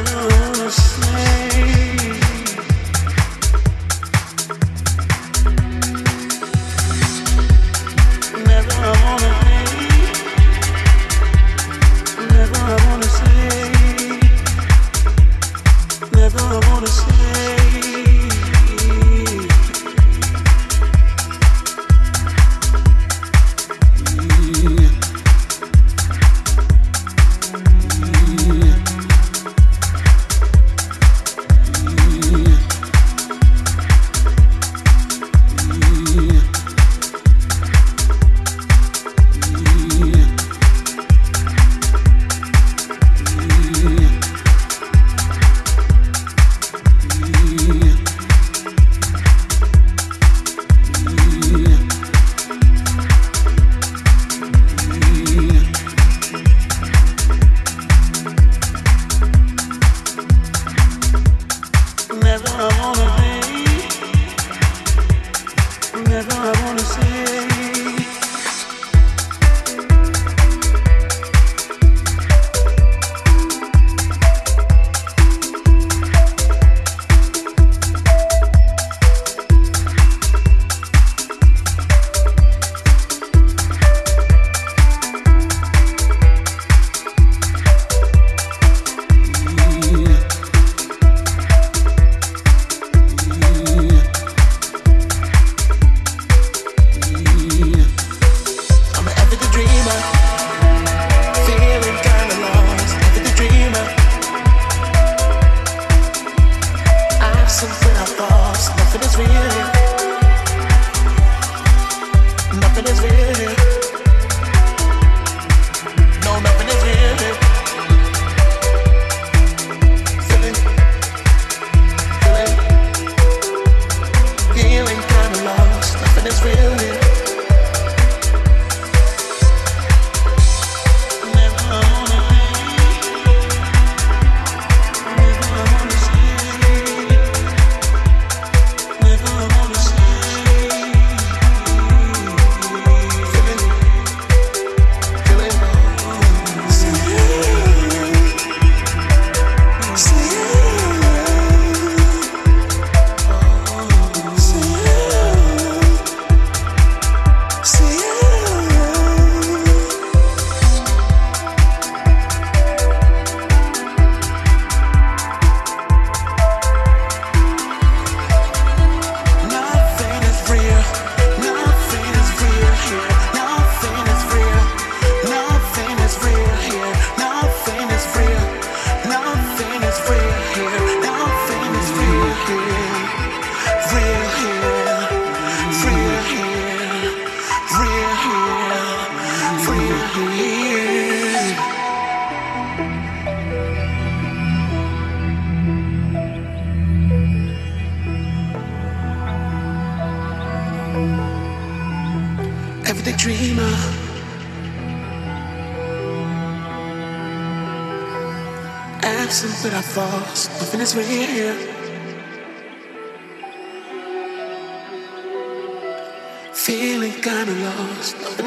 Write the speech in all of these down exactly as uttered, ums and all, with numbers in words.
Nothing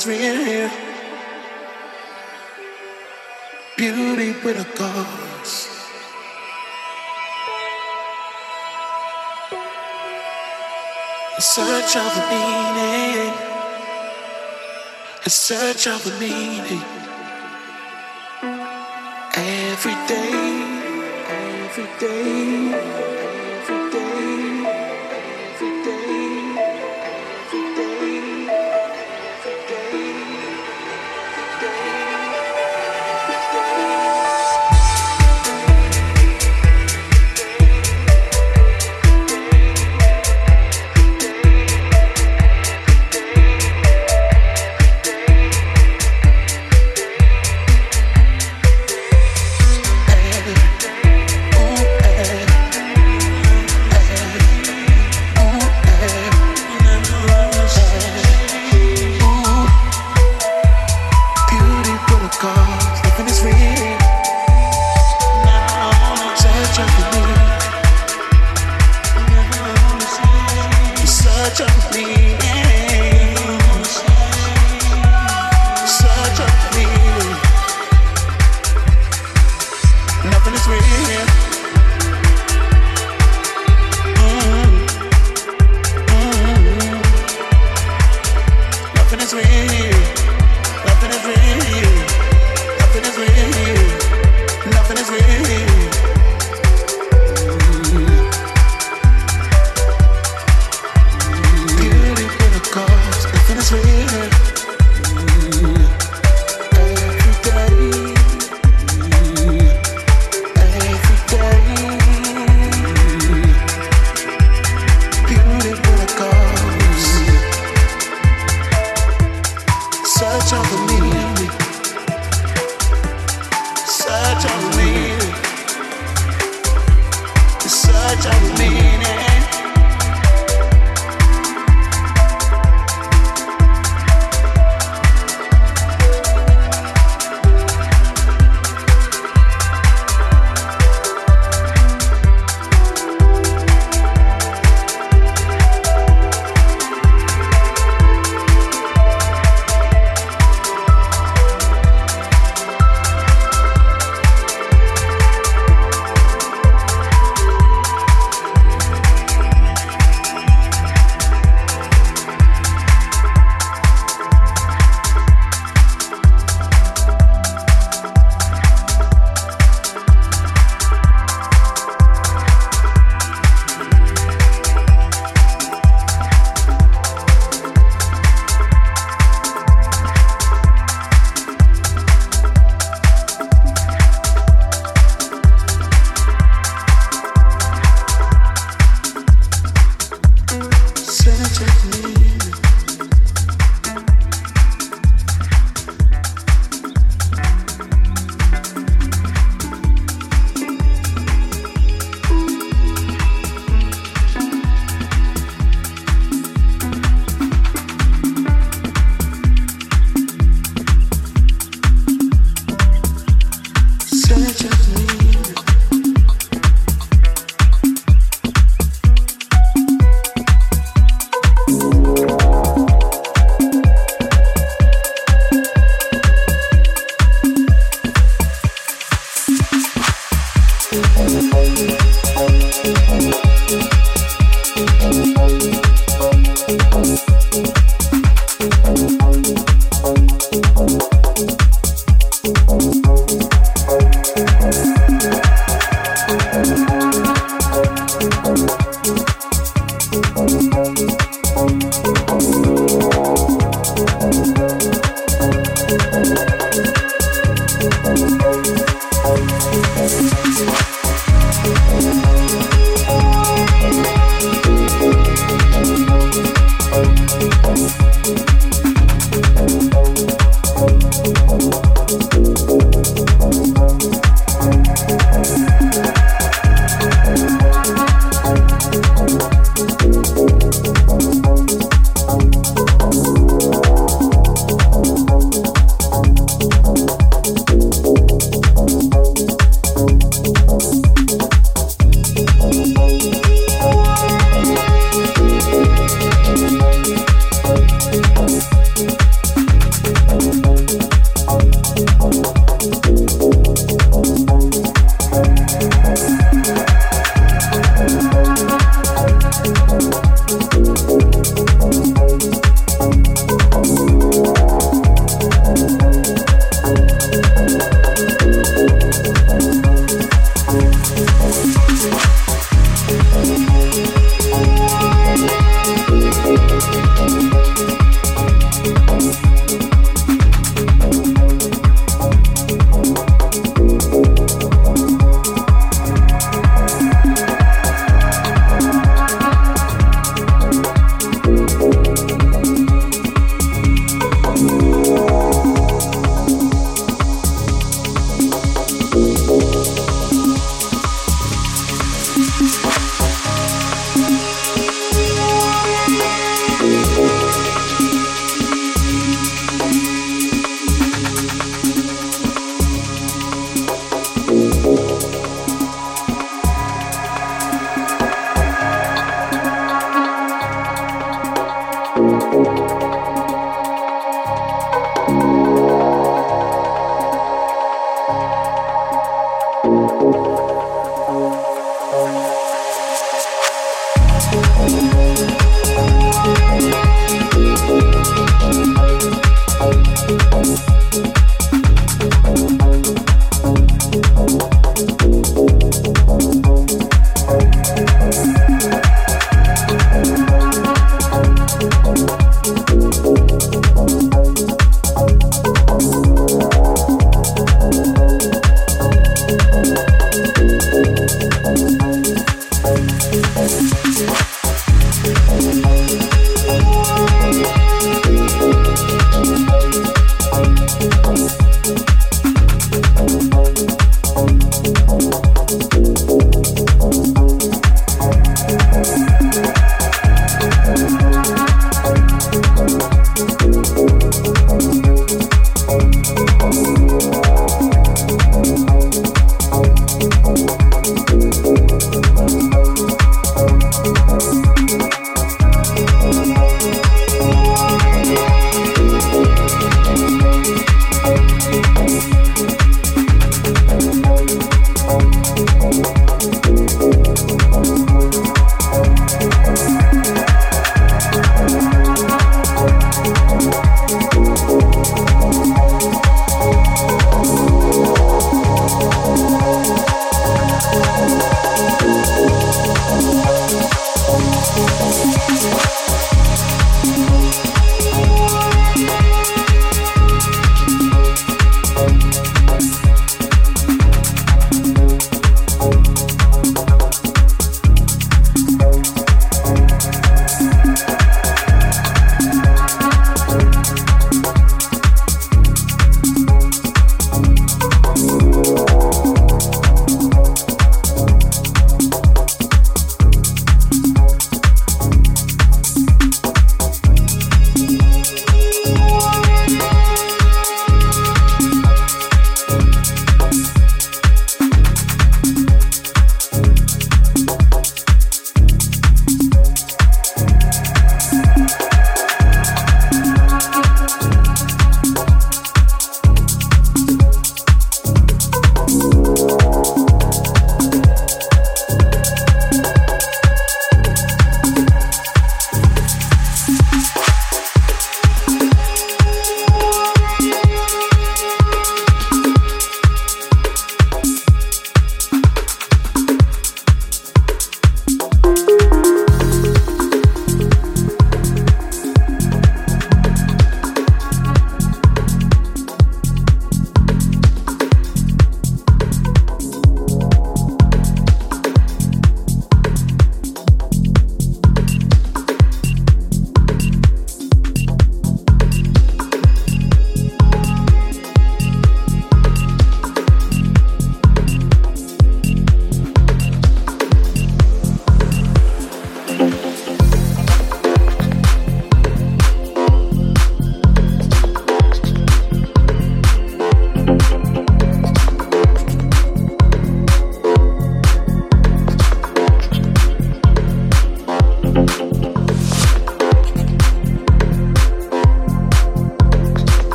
is real. such a meaning.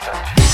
Thank you.